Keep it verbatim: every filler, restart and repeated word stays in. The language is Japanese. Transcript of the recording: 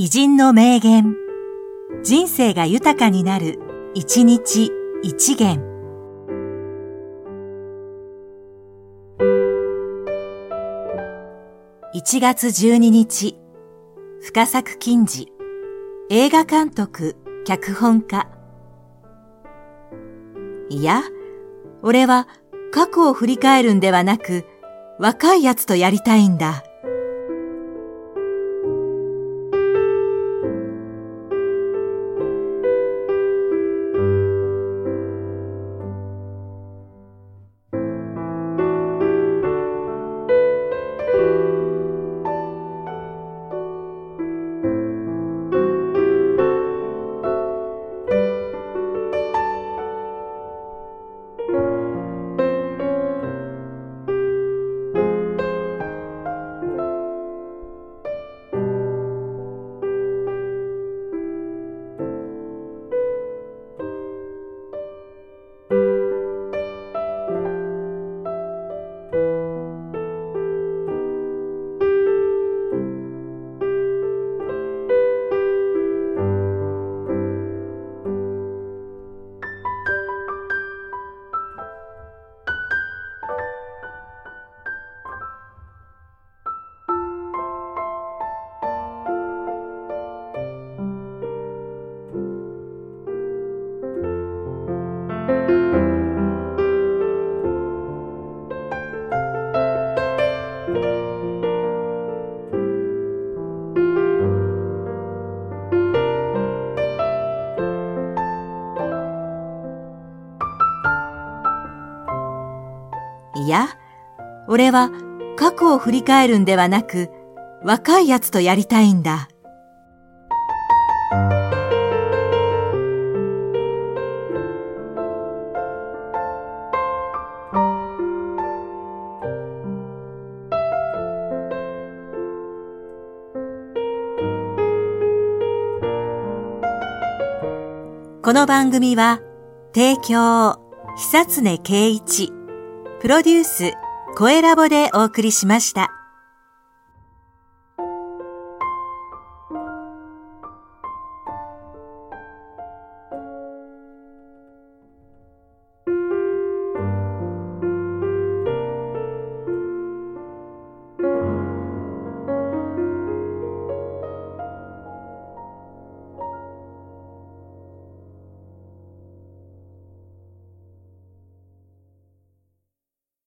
偉人の名言。人生が豊かになる、一日一元。いちがつじゅうににち、深作欣二、映画監督、脚本家。いや、俺は過去を振り返るんではなく、若いやつとやりたいんだ。いや、俺は過去を振り返るんではなく、若いやつとやりたいんだ。この番組は、提供、久常圭一。プロデュース、KOELABでお送りしました。